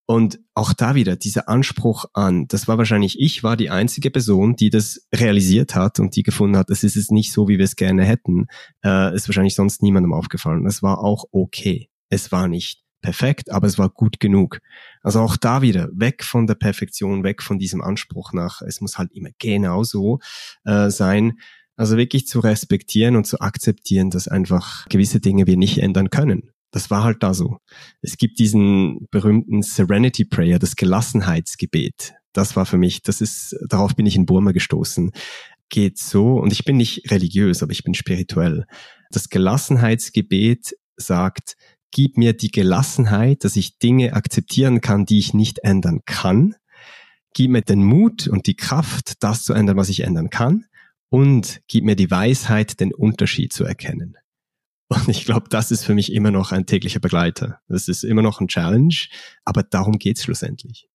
Und auch da wieder dieser Anspruch an, das war wahrscheinlich, ich war die einzige Person, die das realisiert hat und die gefunden hat, das ist es nicht so, wie wir es gerne hätten, äh, ist wahrscheinlich sonst niemandem aufgefallen. Das war auch okay. Es war nicht perfekt, aber es war gut genug. Also auch da wieder, weg von der Perfektion, weg von diesem Anspruch nach, es muss halt immer genau so äh, sein. Also wirklich zu respektieren und zu akzeptieren, dass einfach gewisse Dinge wir nicht ändern können. Das war halt da so. Es gibt diesen berühmten Serenity Prayer, das Gelassenheitsgebet. Das war für mich, das ist, darauf bin ich in Burma gestoßen. Geht so, und ich bin nicht religiös, aber ich bin spirituell. Das Gelassenheitsgebet sagt, gib mir die Gelassenheit, dass ich Dinge akzeptieren kann, die ich nicht ändern kann. Gib mir den Mut und die Kraft, das zu ändern, was ich ändern kann. Und gib mir die Weisheit, den Unterschied zu erkennen. Und ich glaube, das ist für mich immer noch ein täglicher Begleiter. Das ist immer noch ein Challenge, aber darum geht's schlussendlich.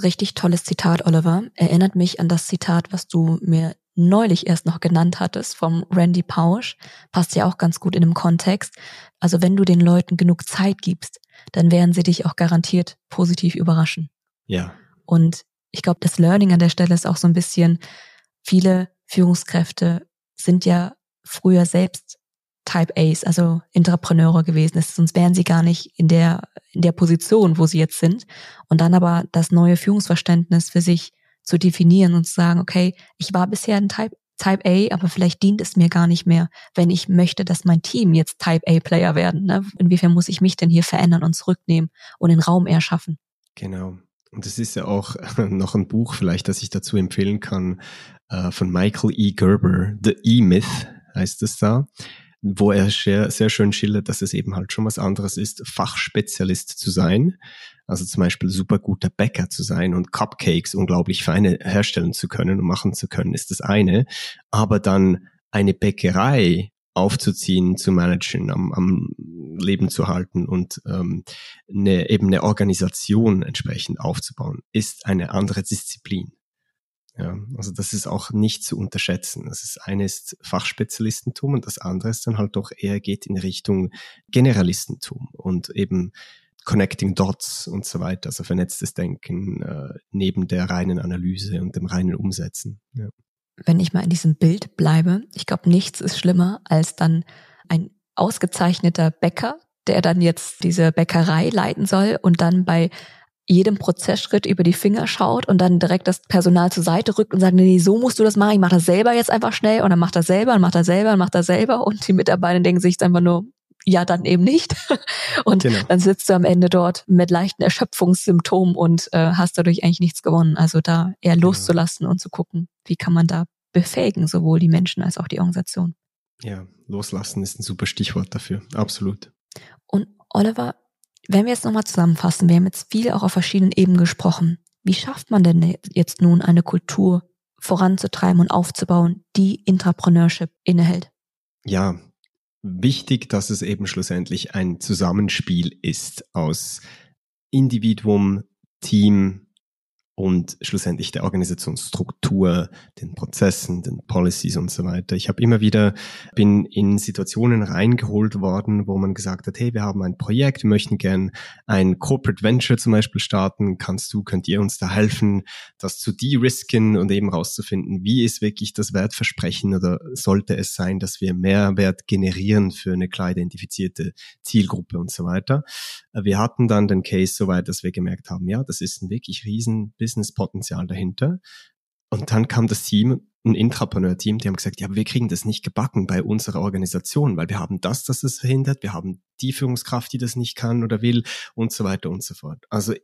Richtig tolles Zitat, Oliver. Erinnert mich an das Zitat, was du mir neulich erst noch genannt hattest, vom Randy Pausch. Passt ja auch ganz gut in dem Kontext. Also wenn du den Leuten genug Zeit gibst, dann werden sie dich auch garantiert positiv überraschen. Ja. Und ich glaube, das Learning an der Stelle ist auch so ein bisschen, viele Führungskräfte sind ja früher selbst Type A's, also Intrapreneure gewesen ist, sonst wären sie gar nicht in der, in der Position, wo sie jetzt sind. Und dann aber das neue Führungsverständnis für sich zu definieren und zu sagen, okay, ich war bisher ein Type, Type A, aber vielleicht dient es mir gar nicht mehr, wenn ich möchte, dass mein Team jetzt Type A Player werden. Ne? Inwiefern muss ich mich denn hier verändern und zurücknehmen und den Raum eher schaffen? Genau. Und es ist ja auch noch ein Buch vielleicht, das ich dazu empfehlen kann, äh, von Michael E. Gerber, The E-Myth heißt es da, wo er sehr, sehr schön schildert, dass es eben halt schon was anderes ist, Fachspezialist zu sein, also zum Beispiel super guter Bäcker zu sein und Cupcakes unglaublich feine herstellen zu können und machen zu können, ist das eine, aber dann eine Bäckerei aufzuziehen, zu managen, am, am Leben zu halten und ähm, eine, eben eine Organisation entsprechend aufzubauen, ist eine andere Disziplin. Ja, also das ist auch nicht zu unterschätzen. Das ist, eine ist Fachspezialistentum und das andere ist dann halt doch eher geht in Richtung Generalistentum und eben Connecting Dots und so weiter, also vernetztes Denken äh, neben der reinen Analyse und dem reinen Umsetzen. Ja. Wenn ich mal in diesem Bild bleibe, ich glaube, nichts ist schlimmer als dann ein ausgezeichneter Bäcker, der dann jetzt diese Bäckerei leiten soll und dann bei jedem Prozessschritt über die Finger schaut und dann direkt das Personal zur Seite rückt und sagt, nee, so musst du das machen, ich mach das selber jetzt einfach schnell, und dann macht er selber und macht er selber und macht er selber und die Mitarbeiter denken sich einfach nur, ja, dann eben nicht. Und genau, dann sitzt du am Ende dort mit leichten Erschöpfungssymptomen und äh, hast dadurch eigentlich nichts gewonnen. Also da eher loszulassen, genau, und zu gucken, wie kann man da befähigen, sowohl die Menschen als auch die Organisation. Ja, loslassen ist ein super Stichwort dafür, absolut. Und Oliver, wenn wir jetzt nochmal zusammenfassen, wir haben jetzt viel auch auf verschiedenen Ebenen gesprochen. Wie schafft man denn jetzt nun eine Kultur voranzutreiben und aufzubauen, die Intrapreneurship innehält? Ja, wichtig, dass es eben schlussendlich ein Zusammenspiel ist aus Individuum, Team, und schlussendlich der Organisationsstruktur, den Prozessen, den Policies und so weiter. Ich habe immer wieder, bin in Situationen reingeholt worden, wo man gesagt hat, hey, wir haben ein Projekt, wir möchten gern ein Corporate Venture zum Beispiel starten. Kannst du, könnt ihr uns da helfen, das zu de-risken und eben rauszufinden, wie ist wirklich das Wertversprechen oder sollte es sein, dass wir Mehrwert generieren für eine klar identifizierte Zielgruppe und so weiter. Wir hatten dann den Case soweit, dass wir gemerkt haben, ja, das ist ein wirklich riesen Business-Potenzial dahinter. Und dann kam das Team, ein Intrapreneur-Team, die haben gesagt, ja, wir kriegen das nicht gebacken bei unserer Organisation, weil wir haben das, das es verhindert, wir haben die Führungskraft, die das nicht kann oder will und so weiter und so fort. Also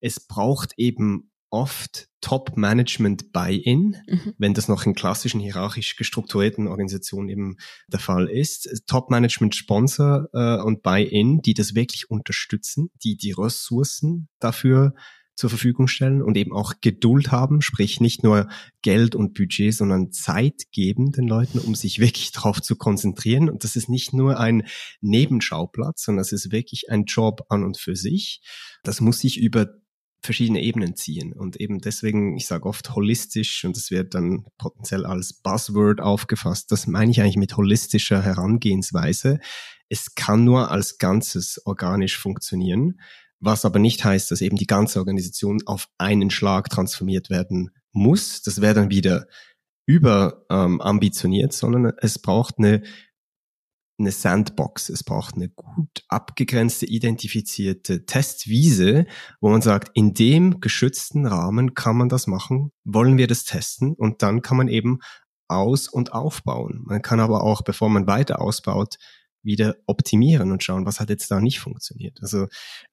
es braucht eben oft Top-Management-Buy-in, mhm. wenn das noch in klassischen, hierarchisch gestrukturierten Organisationen eben der Fall ist. Top-Management-Sponsor äh, und Buy-in, die das wirklich unterstützen, die die Ressourcen dafür zur Verfügung stellen und eben auch Geduld haben, sprich nicht nur Geld und Budget, sondern Zeit geben den Leuten, um sich wirklich darauf zu konzentrieren. Und das ist nicht nur ein Nebenschauplatz, sondern das ist wirklich ein Job an und für sich. Das muss sich über verschiedene Ebenen ziehen und eben deswegen, ich sage oft holistisch und es wird dann potenziell als Buzzword aufgefasst, das meine ich eigentlich mit holistischer Herangehensweise. Es kann nur als Ganzes organisch funktionieren, was aber nicht heißt, dass eben die ganze Organisation auf einen Schlag transformiert werden muss. Das wäre dann wieder über ähm, ambitioniert, sondern es braucht eine eine Sandbox. Es braucht eine gut abgegrenzte, identifizierte Testwiese, wo man sagt, in dem geschützten Rahmen kann man das machen, wollen wir das testen und dann kann man eben aus- und aufbauen. Man kann aber auch, bevor man weiter ausbaut, wieder optimieren und schauen, was hat jetzt da nicht funktioniert. Also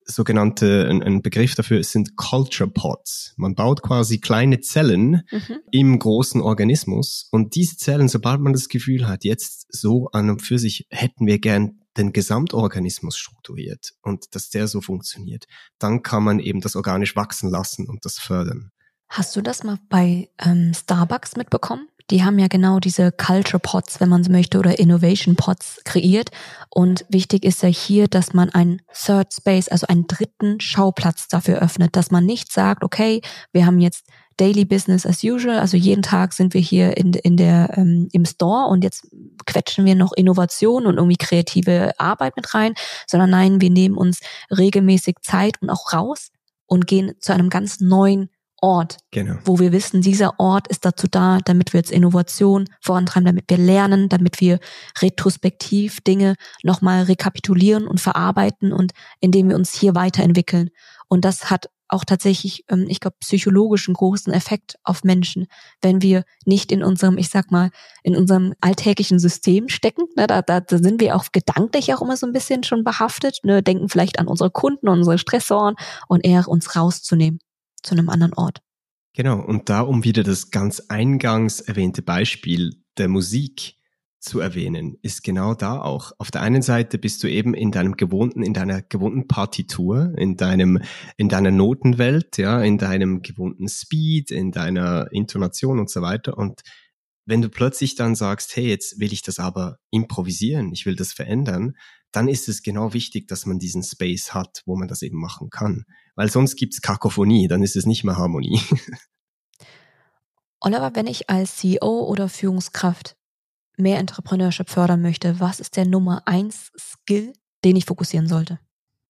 sogenannte, ein, ein Begriff dafür sind Culture Pods. Man baut quasi kleine Zellen mhm. im großen Organismus und diese Zellen, sobald man das Gefühl hat, jetzt so an und für sich hätten wir gern den Gesamtorganismus strukturiert und dass der so funktioniert, dann kann man eben das organisch wachsen lassen und das fördern. Hast du das mal bei ähm, Starbucks mitbekommen? Die haben ja genau diese Culture Pods, wenn man so möchte, oder Innovation Pods kreiert. Und wichtig ist ja hier, dass man einen Third Space, also einen dritten Schauplatz dafür öffnet, dass man nicht sagt, okay, wir haben jetzt Daily Business as usual, also jeden Tag sind wir hier in in der ähm, im Store und jetzt quetschen wir noch Innovation und irgendwie kreative Arbeit mit rein, sondern nein, wir nehmen uns regelmäßig Zeit und auch raus und gehen zu einem ganz neuen Ort, genau. Wo wir wissen, dieser Ort ist dazu da, damit wir jetzt Innovation vorantreiben, damit wir lernen, damit wir retrospektiv Dinge nochmal rekapitulieren und verarbeiten und indem wir uns hier weiterentwickeln. Und das hat auch tatsächlich, ich glaube, psychologisch einen großen Effekt auf Menschen, wenn wir nicht in unserem, ich sag mal, in unserem alltäglichen System stecken. Da, da sind wir auch gedanklich auch immer so ein bisschen schon behaftet, denken vielleicht an unsere Kunden, unsere Stressoren und eher uns rauszunehmen. Zu einem anderen Ort. Genau, und da, um wieder das ganz eingangs erwähnte Beispiel der Musik zu erwähnen, ist genau da auch. Auf der einen Seite bist du eben in deinem gewohnten, in deiner gewohnten Partitur, in deinem, in deiner Notenwelt, ja, in deinem gewohnten Speed, in deiner Intonation und so weiter. Und wenn du plötzlich dann sagst, hey, jetzt will ich das aber improvisieren, ich will das verändern, dann ist es genau wichtig, dass man diesen Space hat, wo man das eben machen kann. Weil sonst gibt's Kakophonie, dann ist es nicht mehr Harmonie. Oliver, wenn ich als C E O oder Führungskraft mehr Entrepreneurship fördern möchte, was ist der Nummer eins Skill, den ich fokussieren sollte?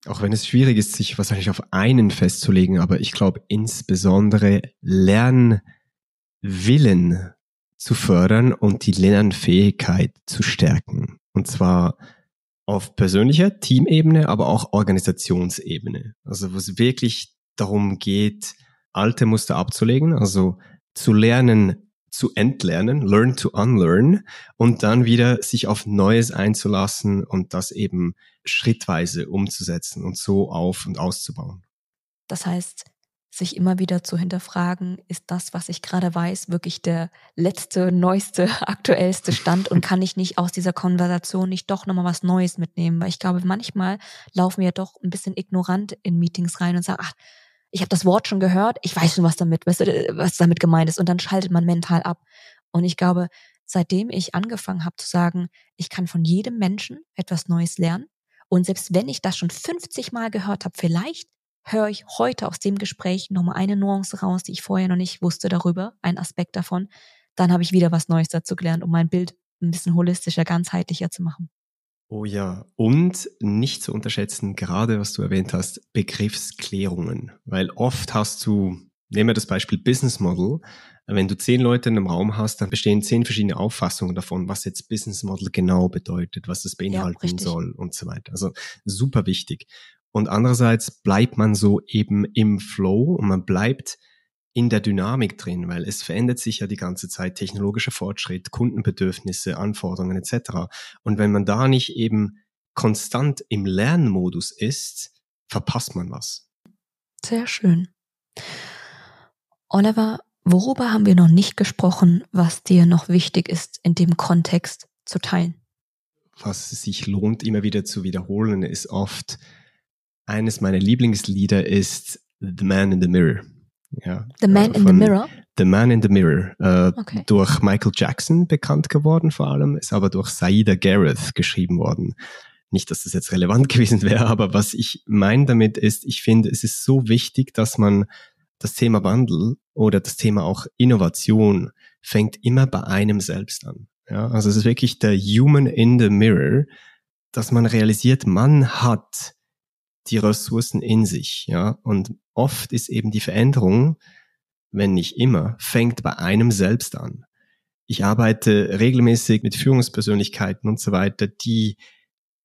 Auch wenn es schwierig ist, sich wahrscheinlich auf einen festzulegen, aber ich glaube insbesondere Lernwillen zu fördern und die Lernfähigkeit zu stärken. Und zwar auf persönlicher Teamebene, aber auch Organisationsebene. Also wo es wirklich darum geht, alte Muster abzulegen, also zu lernen, zu entlernen, learn to unlearn und dann wieder sich auf Neues einzulassen und das eben schrittweise umzusetzen und so auf- und auszubauen. Das heißt, sich immer wieder zu hinterfragen, ist das, was ich gerade weiß, wirklich der letzte, neueste, aktuellste Stand und kann ich nicht aus dieser Konversation nicht doch nochmal was Neues mitnehmen? Weil ich glaube, manchmal laufen wir ja doch ein bisschen ignorant in Meetings rein und sagen, ach, ich habe das Wort schon gehört, ich weiß schon, was damit, was damit gemeint ist und dann schaltet man mental ab. Und ich glaube, seitdem ich angefangen habe zu sagen, ich kann von jedem Menschen etwas Neues lernen und selbst wenn ich das schon fünfzig Mal gehört habe, vielleicht höre ich heute aus dem Gespräch nochmal eine Nuance raus, die ich vorher noch nicht wusste darüber, einen Aspekt davon. Dann habe ich wieder was Neues dazu gelernt, um mein Bild ein bisschen holistischer, ganzheitlicher zu machen. Oh ja, und nicht zu unterschätzen, gerade was du erwähnt hast, Begriffsklärungen. Weil oft hast du, nehmen wir das Beispiel Business Model, wenn du zehn Leute in einem Raum hast, dann bestehen zehn verschiedene Auffassungen davon, was jetzt Business Model genau bedeutet, was es beinhalten ja, soll und so weiter. Also super wichtig. Und andererseits bleibt man so eben im Flow und man bleibt in der Dynamik drin, weil es verändert sich ja die ganze Zeit, technologischer Fortschritt, Kundenbedürfnisse, Anforderungen et cetera. Und wenn man da nicht eben konstant im Lernmodus ist, verpasst man was. Sehr schön. Oliver, worüber haben wir noch nicht gesprochen, was dir noch wichtig ist, in dem Kontext zu teilen? Was sich lohnt, immer wieder zu wiederholen, ist oft, eines meiner Lieblingslieder ist The Man in the Mirror. Ja, The Man in the Mirror? The Man in the Mirror. Äh, okay. Durch Michael Jackson bekannt geworden vor allem, ist aber durch Saida Gareth geschrieben worden. Nicht, dass das jetzt relevant gewesen wäre, aber was ich meine damit ist, ich finde, es ist so wichtig, dass man das Thema Wandel oder das Thema auch Innovation fängt immer bei einem selbst an. Ja, also es ist wirklich der Human in the Mirror, dass man realisiert, man hat die Ressourcen in sich, ja. Und oft ist eben die Veränderung, wenn nicht immer, fängt bei einem selbst an. Ich arbeite regelmäßig mit Führungspersönlichkeiten und so weiter, die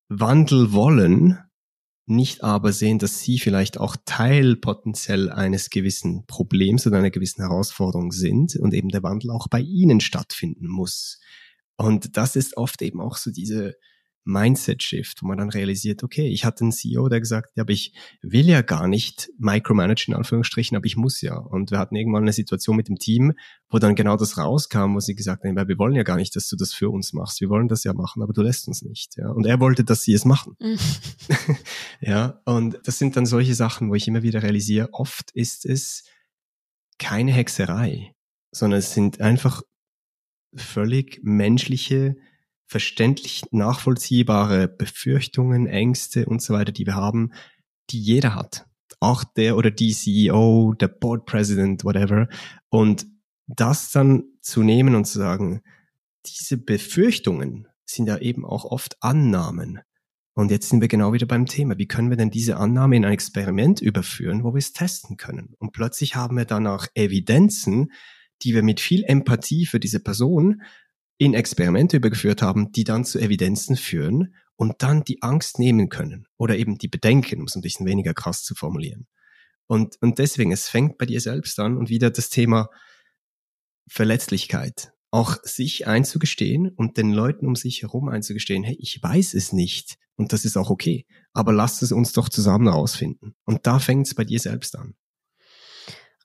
Wandel wollen, nicht aber sehen, dass sie vielleicht auch Teil potenziell eines gewissen Problems oder einer gewissen Herausforderung sind und eben der Wandel auch bei ihnen stattfinden muss. Und das ist oft eben auch so diese Mindset-Shift, wo man dann realisiert, okay, ich hatte einen C E O, der gesagt hat, ja, aber ich will ja gar nicht micromanagen, in Anführungsstrichen, aber ich muss ja. Und wir hatten irgendwann eine Situation mit dem Team, wo dann genau das rauskam, wo sie gesagt haben, wir wollen ja gar nicht, dass du das für uns machst. Wir wollen das ja machen, aber du lässt uns nicht. Ja. Und er wollte, dass sie es machen. Mhm. Ja, und das sind dann solche Sachen, wo ich immer wieder realisiere, oft ist es keine Hexerei, sondern es sind einfach völlig menschliche, verständlich nachvollziehbare Befürchtungen, Ängste und so weiter, die wir haben, die jeder hat. Auch der oder die C E O, der Board President, whatever. Und das dann zu nehmen und zu sagen, diese Befürchtungen sind ja eben auch oft Annahmen. Und jetzt sind wir genau wieder beim Thema. Wie können wir denn diese Annahme in ein Experiment überführen, wo wir es testen können? Und plötzlich haben wir danach Evidenzen, die wir mit viel Empathie für diese Person in Experimente übergeführt haben, die dann zu Evidenzen führen und dann die Angst nehmen können oder eben die Bedenken, um es ein bisschen weniger krass zu formulieren. Und, und deswegen, es fängt bei dir selbst an und wieder das Thema Verletzlichkeit, auch sich einzugestehen und den Leuten um sich herum einzugestehen, hey, ich weiß es nicht und das ist auch okay, aber lasst es uns doch zusammen herausfinden. Und da fängt es bei dir selbst an.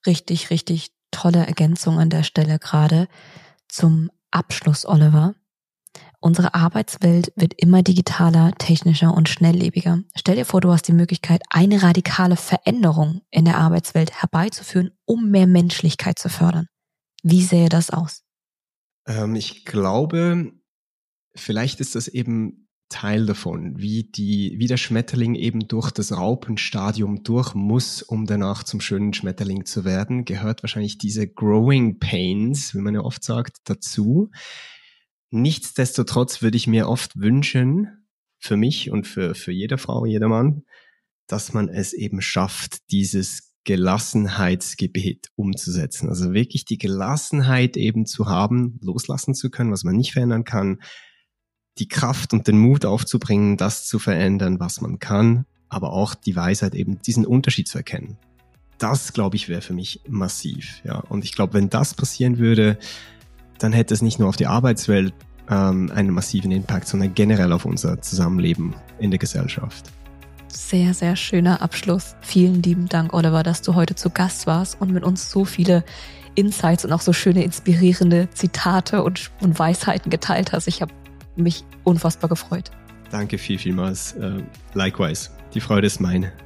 Richtig, richtig tolle Ergänzung an der Stelle gerade zum Abschluss, Oliver. Unsere Arbeitswelt wird immer digitaler, technischer und schnelllebiger. Stell dir vor, du hast die Möglichkeit, eine radikale Veränderung in der Arbeitswelt herbeizuführen, um mehr Menschlichkeit zu fördern. Wie sähe das aus? Ähm, ich glaube, vielleicht ist das eben Teil davon, wie, die, wie der Schmetterling eben durch das Raupenstadium durch muss, um danach zum schönen Schmetterling zu werden, gehört wahrscheinlich diese Growing Pains, wie man ja oft sagt, dazu. Nichtsdestotrotz würde ich mir oft wünschen, für mich und für, für jede Frau, jeder Mann, dass man es eben schafft, dieses Gelassenheitsgebet umzusetzen. Also wirklich die Gelassenheit eben zu haben, loslassen zu können, was man nicht verändern kann, die Kraft und den Mut aufzubringen, das zu verändern, was man kann, aber auch die Weisheit, eben diesen Unterschied zu erkennen. Das, glaube ich, wäre für mich massiv. Ja. Und ich glaube, wenn das passieren würde, dann hätte es nicht nur auf die Arbeitswelt ähm, einen massiven Impact, sondern generell auf unser Zusammenleben in der Gesellschaft. Sehr, sehr schöner Abschluss. Vielen lieben Dank, Oliver, dass du heute zu Gast warst und mit uns so viele Insights und auch so schöne, inspirierende Zitate und, und Weisheiten geteilt hast. Ich habe mich unfassbar gefreut. Danke viel, vielmals. Likewise. Die Freude ist meine.